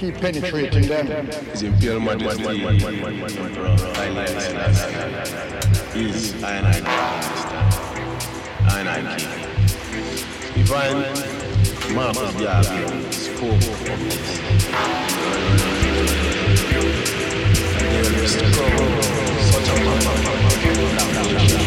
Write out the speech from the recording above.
keep penetrating them. His imperial majesty is Ayanaki. Ayanaki. Divine map of the Abiyan, scope of this. There is such a map of